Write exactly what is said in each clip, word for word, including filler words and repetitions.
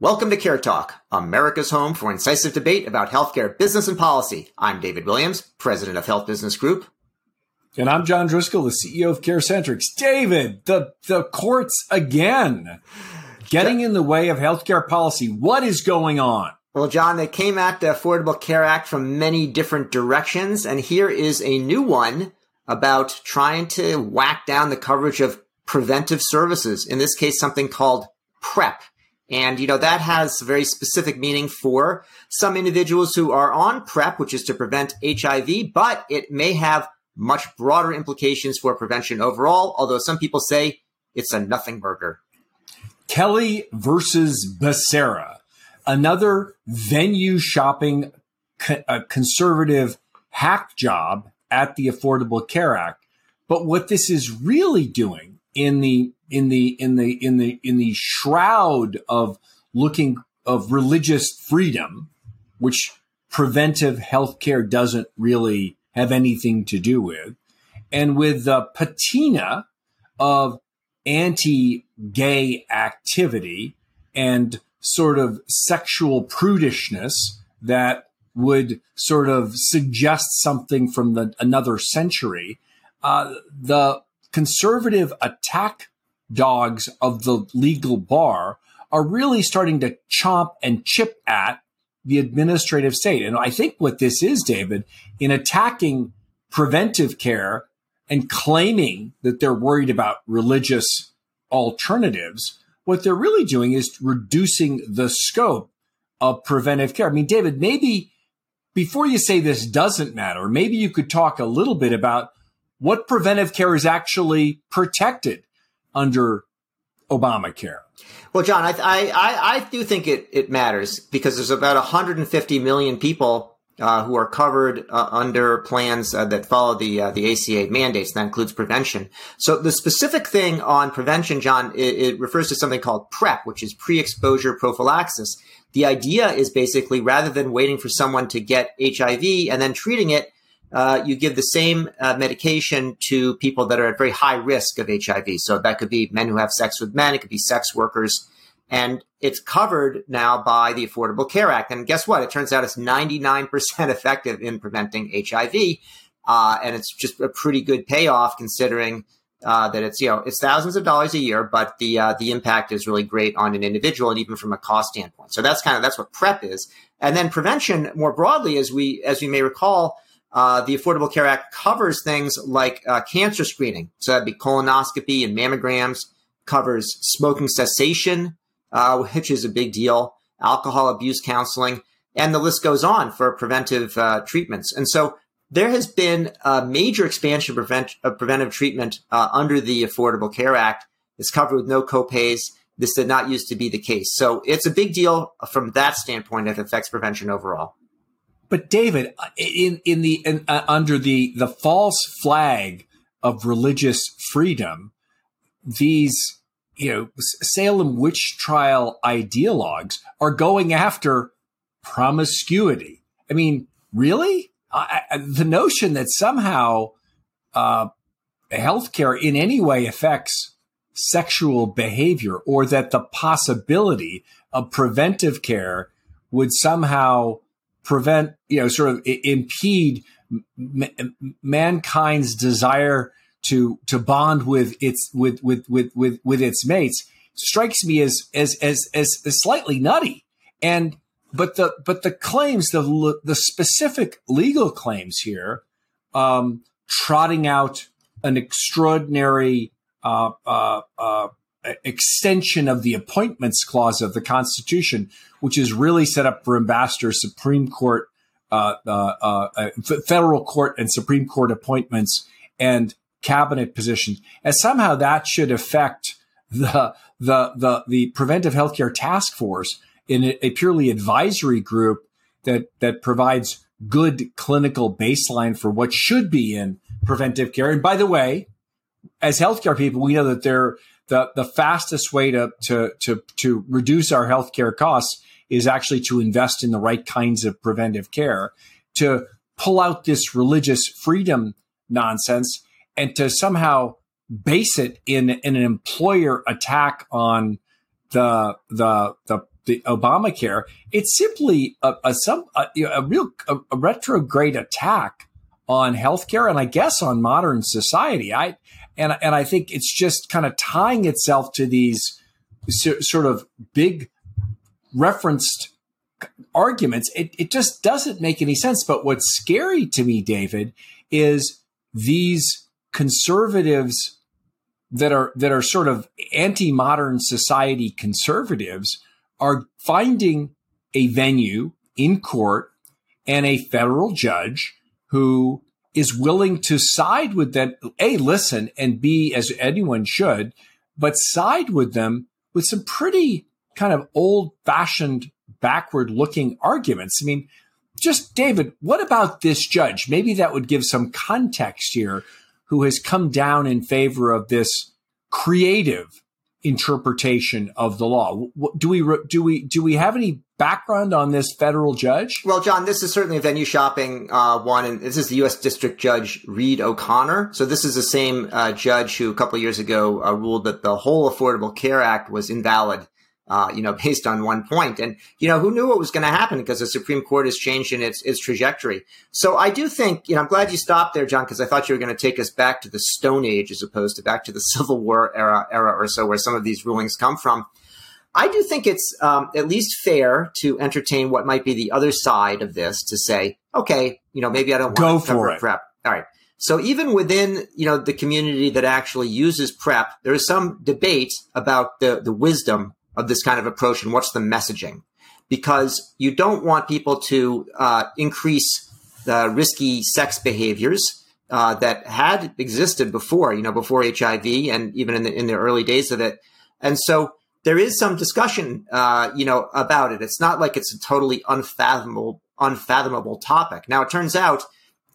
Welcome to CareTalk, America's home for incisive debate about healthcare business and policy. I'm David Williams, president of Health Business Group. And I'm John Driscoll, the C E O of CareCentrics. David, the, the courts again, getting in the way of healthcare policy. What is going on? Well, John, they came at the Affordable Care Act from many different directions, and here is a new one about trying to whack down the coverage of preventive services, in this case, something called PrEP. And, you know, that has very specific meaning for some individuals who are on PrEP, which is to prevent H I V, but it may have much broader implications for prevention overall, although some people say it's a nothing burger. Kelly versus Becerra, another venue shopping co- a conservative hack job at the Affordable Care Act. But what this is really doing in the in the in the in the in the shroud of looking of religious freedom, which preventive healthcare doesn't really have anything to do with, and with the patina of anti-gay activity and sort of sexual prudishness that would sort of suggest something from the, another century, uh, the conservative attack dogs of the legal bar are really starting to chomp and chip at the administrative state. And I think what this is, David, in attacking preventive care and claiming that they're worried about religious alternatives, what they're really doing is reducing the scope of preventive care. I mean, David, maybe before you say this doesn't matter, maybe you could talk a little bit about what preventive care is actually protected under Obamacare. Well, John, I I I do think it it matters because there's about one hundred fifty million people uh, who are covered uh, under plans uh, that follow the uh, the A C A mandates. That includes prevention. So the specific thing on prevention, John, it, it refers to something called PrEP, which is pre-exposure prophylaxis. The idea is basically rather than waiting for someone to get H I V and then treating it, uh, you give the same uh, medication to people that are at very high risk of H I V. So that could be men who have sex with men. It could be sex workers. And it's covered now by the Affordable Care Act. And guess what? It turns out it's ninety-nine percent effective in preventing H I V. Uh, and it's just a pretty good payoff considering uh, that it's, you know, it's thousands of dollars a year, but the uh, the impact is really great on an individual and even from a cost standpoint. So that's kind of, that's what PrEP is. And then prevention more broadly, as we, as you may recall, Uh, the Affordable Care Act covers things like uh, cancer screening. So that'd be colonoscopy and mammograms, covers smoking cessation, uh, which is a big deal, alcohol abuse counseling, and the list goes on for preventive uh, treatments. And so there has been a major expansion of, prevent- of preventive treatment uh, under the Affordable Care Act. It's covered with no copays. This did not used to be the case. So it's a big deal from that standpoint if it affects prevention overall. But David, in in the in, uh, under the, the false flag of religious freedom, these you know Salem witch trial ideologues are going after promiscuity. I mean, really, I, I, the notion that somehow uh, healthcare in any way affects sexual behavior, or that the possibility of preventive care would somehow prevent, you know, sort of impede m- mankind's desire to to bond with its with with with with, with its mates strikes me as, as as as as slightly nutty. And but the but the claims, the the specific legal claims here, um, trotting out an extraordinary uh, uh, uh, extension of the appointments clause of the Constitution, which is really set up for ambassadors, Supreme Court, uh, uh, uh, federal court and Supreme Court appointments and cabinet positions. And somehow that should affect the, the, the, the preventive healthcare task force in a, a purely advisory group that, that provides good clinical baseline for what should be in preventive care. And by the way, as healthcare people, we know that they're, The, the fastest way to, to, to, to reduce our healthcare costs is actually to invest in the right kinds of preventive care, to pull out this religious freedom nonsense and to somehow base it in, in an employer attack on the the the, the Obamacare, it's simply a a, sub, a, you know, a real a, a retrograde attack on healthcare and I guess on modern society. I and and I think it's just kind of tying itself to these so, sort of big referenced arguments. It it just doesn't make any sense. But what's scary to me, David, is these conservatives that are that are sort of anti-modern society conservatives are finding a venue in court and a federal judge who is willing to side with them, A, listen, and B, as anyone should, but side with them with some pretty kind of old-fashioned, backward-looking arguments. I mean, just, David, what about this judge? Maybe that would give some context here, who has come down in favor of this creative interpretation of the law. Do we do we do we have any background on this federal judge? Well, John, this is certainly a venue shopping uh, one, and this is the U S District Judge Reed O'Connor. So this is the same uh, judge who a couple of years ago uh, ruled that the whole Affordable Care Act was invalid, uh, you know, based on one point. And you know, who knew what was going to happen, because the Supreme Court has changed in its its trajectory. So I do think, you know, I'm glad you stopped there, John, because I thought you were going to take us back to the Stone Age as opposed to back to the Civil War era era or so, where some of these rulings come from. I do think it's um, at least fair to entertain what might be the other side of this, to say, okay, you know, maybe I don't want to cover PrEP. All right. So even within, you know, the community that actually uses PrEP, there is some debate about the the wisdom of this kind of approach and what's the messaging, because you don't want people to uh, increase the risky sex behaviors uh, that had existed before, you know, before H I V and even in the, in the early days of it. And so there is some discussion, uh, you know, about it. It's not like it's a totally unfathomable, unfathomable topic. Now, it turns out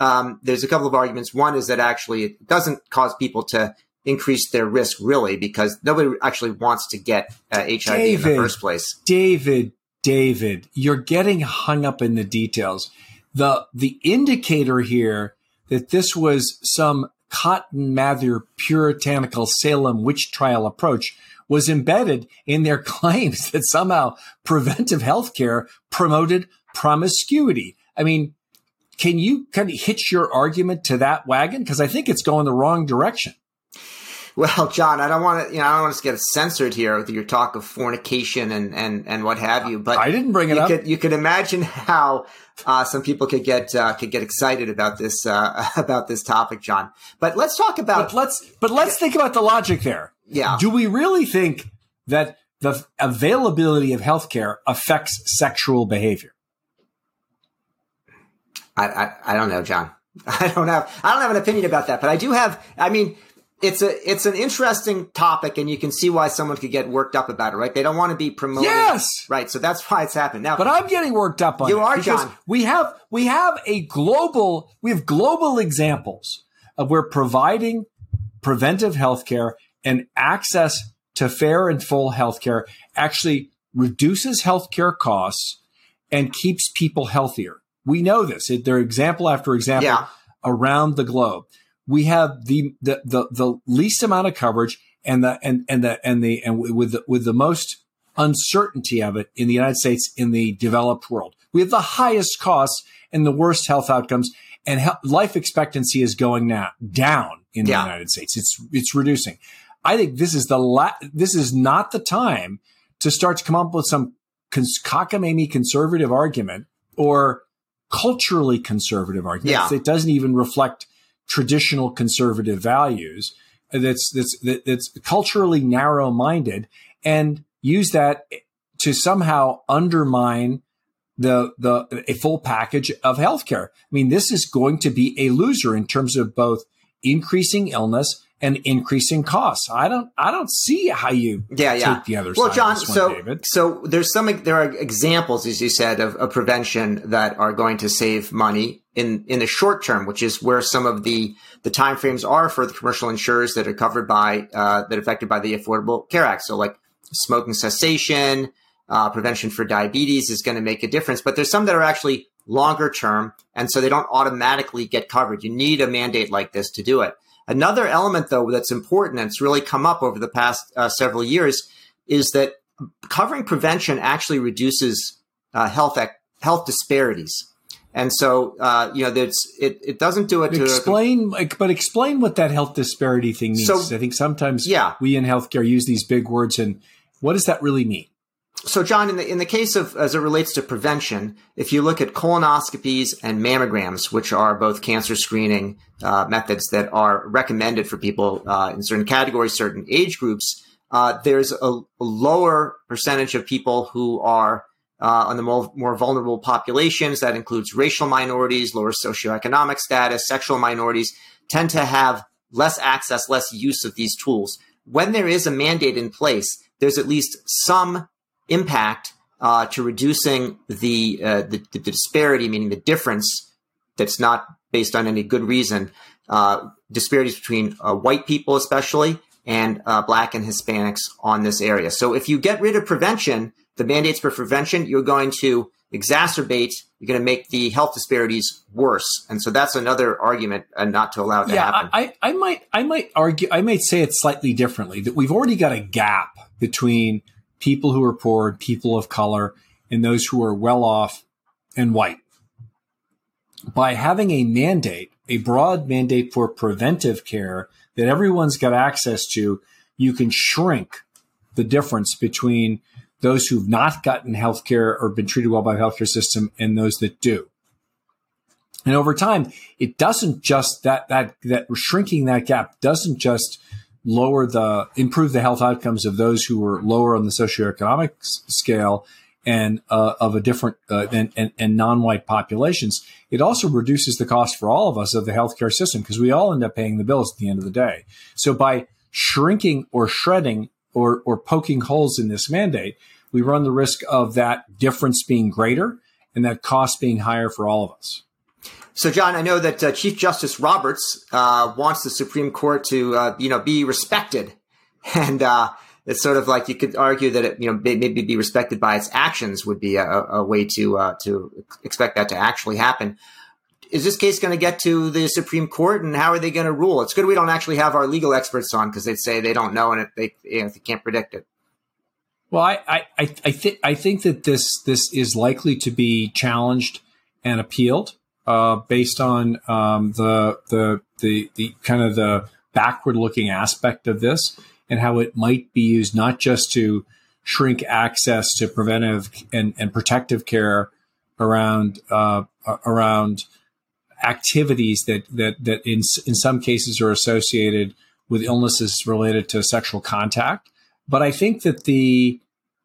um, there's a couple of arguments. One is that actually it doesn't cause people to increase their risk, really, because nobody actually wants to get uh, H I V David, in the first place. David, David, you're getting hung up in the details. The the indicator here that this was some Cotton Mather puritanical Salem witch trial approach was embedded in their claims that somehow preventive health care promoted promiscuity. I mean, can you kind of hitch your argument to that wagon? Because I think it's going the wrong direction. Well, John, I don't want to, you know, I don't want to get censored here with your talk of fornication and, and, and what have you. But I didn't bring it you up. Could, you could imagine how uh, some people could get uh, could get excited about this uh, about this topic, John. But let's talk about but let's but let's think about the logic there. Yeah. Do we really think that the availability of healthcare affects sexual behavior? I, I I don't know, John. I don't have I don't have an opinion about that. But I do have. I mean. It's a it's an interesting topic, and you can see why someone could get worked up about it, right? They don't want to be promoted, yes, right? So that's why it's happened now. But I'm getting worked up on you it are, John. We have we have a global we have global examples of where providing preventive healthcare and access to fair and full healthcare actually reduces healthcare costs and keeps people healthier. We know this. They're example after example yeah. around the globe. We have the, the, the, the least amount of coverage and the, and, and the, and the, and with the, with the most uncertainty of it in the United States, in the developed world. We have the highest costs and the worst health outcomes, and health, life expectancy is going now down in yeah. the United States. It's, it's reducing. I think this is the la, this is not the time to start to come up with some cons- cockamamie conservative argument or culturally conservative arguments. Yeah. It doesn't even reflect traditional conservative values, that's that's that's culturally narrow-minded, and use that to somehow undermine the the a full package of healthcare. I mean, this is going to be a loser in terms of both increasing illness and increasing costs. I don't I don't see how you yeah, take yeah. the other well, side John, of this one, so, David. So there's some there are examples, as you said, of, of prevention that are going to save money in in the short term, which is where some of the the timeframes are for the commercial insurers that are covered by uh, that are affected by the Affordable Care Act. So, like smoking cessation, uh, prevention for diabetes is going to make a difference. But there's some that are actually longer term, and so they don't automatically get covered. You need a mandate like this to do it. Another element, though, that's important and it's really come up over the past uh, several years is that covering prevention actually reduces uh, health ac- health disparities. And so, uh, you know, there's, it, it doesn't do it to explain, but explain what that health disparity thing means. So, I think sometimes yeah. we in healthcare use these big words, and what does that really mean? So, John, in the in the case of, as it relates to prevention, if you look at colonoscopies and mammograms, which are both cancer screening uh, methods that are recommended for people uh, in certain categories, certain age groups, uh, there's a lower percentage of people who are uh, on the more, more vulnerable populations. That includes racial minorities, lower socioeconomic status, sexual minorities, tend to have less access, less use of these tools. When there is a mandate in place, there's at least some impact uh, to reducing the, uh, the the disparity, meaning the difference that's not based on any good reason, uh, disparities between uh, white people especially and uh, Black and Hispanics on this area. So if you get rid of prevention, the mandates for prevention, you're going to exacerbate, you're going to make the health disparities worse. And so that's another argument uh, not to allow it yeah, to happen. I, I might I might argue, I might say it slightly differently, that we've already got a gap between people who are poor, people of color, and those who are well off and white. By having a mandate, a broad mandate for preventive care that everyone's got access to, you can shrink the difference between those who've not gotten health care or been treated well by the healthcare system and those that do. And over time, it doesn't just that that that shrinking that gap doesn't just lower the, improve the health outcomes of those who were lower on the socioeconomic scale and uh, of a different uh, and, and, and non-white populations. It also reduces the cost for all of us of the healthcare system because we all end up paying the bills at the end of the day. So by shrinking or shredding or, or poking holes in this mandate, we run the risk of that difference being greater and that cost being higher for all of us. So, John, I know that uh, Chief Justice Roberts uh, wants the Supreme Court to, uh, you know, be respected, and uh, it's sort of like you could argue that it, you know, maybe be respected by its actions would be a, a way to uh, to expect that to actually happen. Is this case going to get to the Supreme Court, and how are they going to rule? It's good we don't actually have our legal experts on because they'd say they don't know and they you know, they can't predict it. Well, I I I, th- I think I think that this this is likely to be challenged and appealed. Uh, based on um, the, the the the kind of the backward-looking aspect of this and how it might be used not just to shrink access to preventive and, and protective care around uh, around activities that that that in in some cases are associated with illnesses related to sexual contact, but I think that the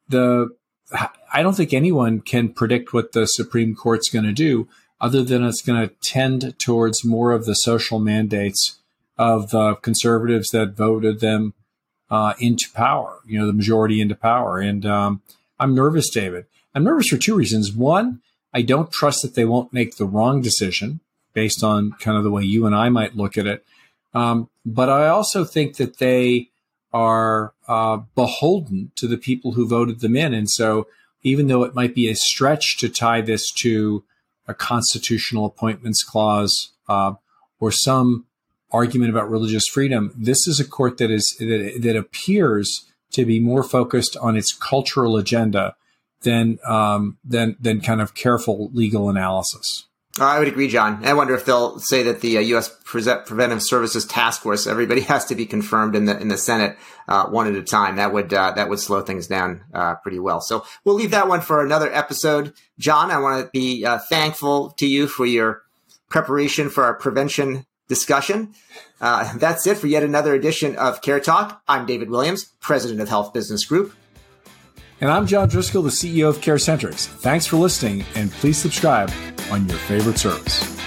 the I don't think anyone can predict what the Supreme Court's going to do, other than it's going to tend towards more of the social mandates of the conservatives that voted them uh, into power, you know, the majority into power. And um, I'm nervous, David. I'm nervous for two reasons. One, I don't trust that they won't make the wrong decision based on kind of the way you and I might look at it. Um, but I also think that they are uh, beholden to the people who voted them in. And so even though it might be a stretch to tie this to a constitutional appointments clause uh, or some argument about religious freedom, this is a court that is that, that appears to be more focused on its cultural agenda than um, than than kind of careful legal analysis. Uh, I would agree, John. I wonder if they'll say that the uh, U S Preventive Services Task Force, everybody has to be confirmed in the in the Senate uh, one at a time. That would uh, that would slow things down uh, pretty well. So we'll leave that one for another episode. John, I want to be uh, thankful to you for your preparation for our prevention discussion. Uh, that's it for yet another edition of Care Talk. I'm David Williams, president of Health Business Group. And I'm John Driscoll, the C E O of CareCentrics. Thanks for listening, and please subscribe on your favorite service.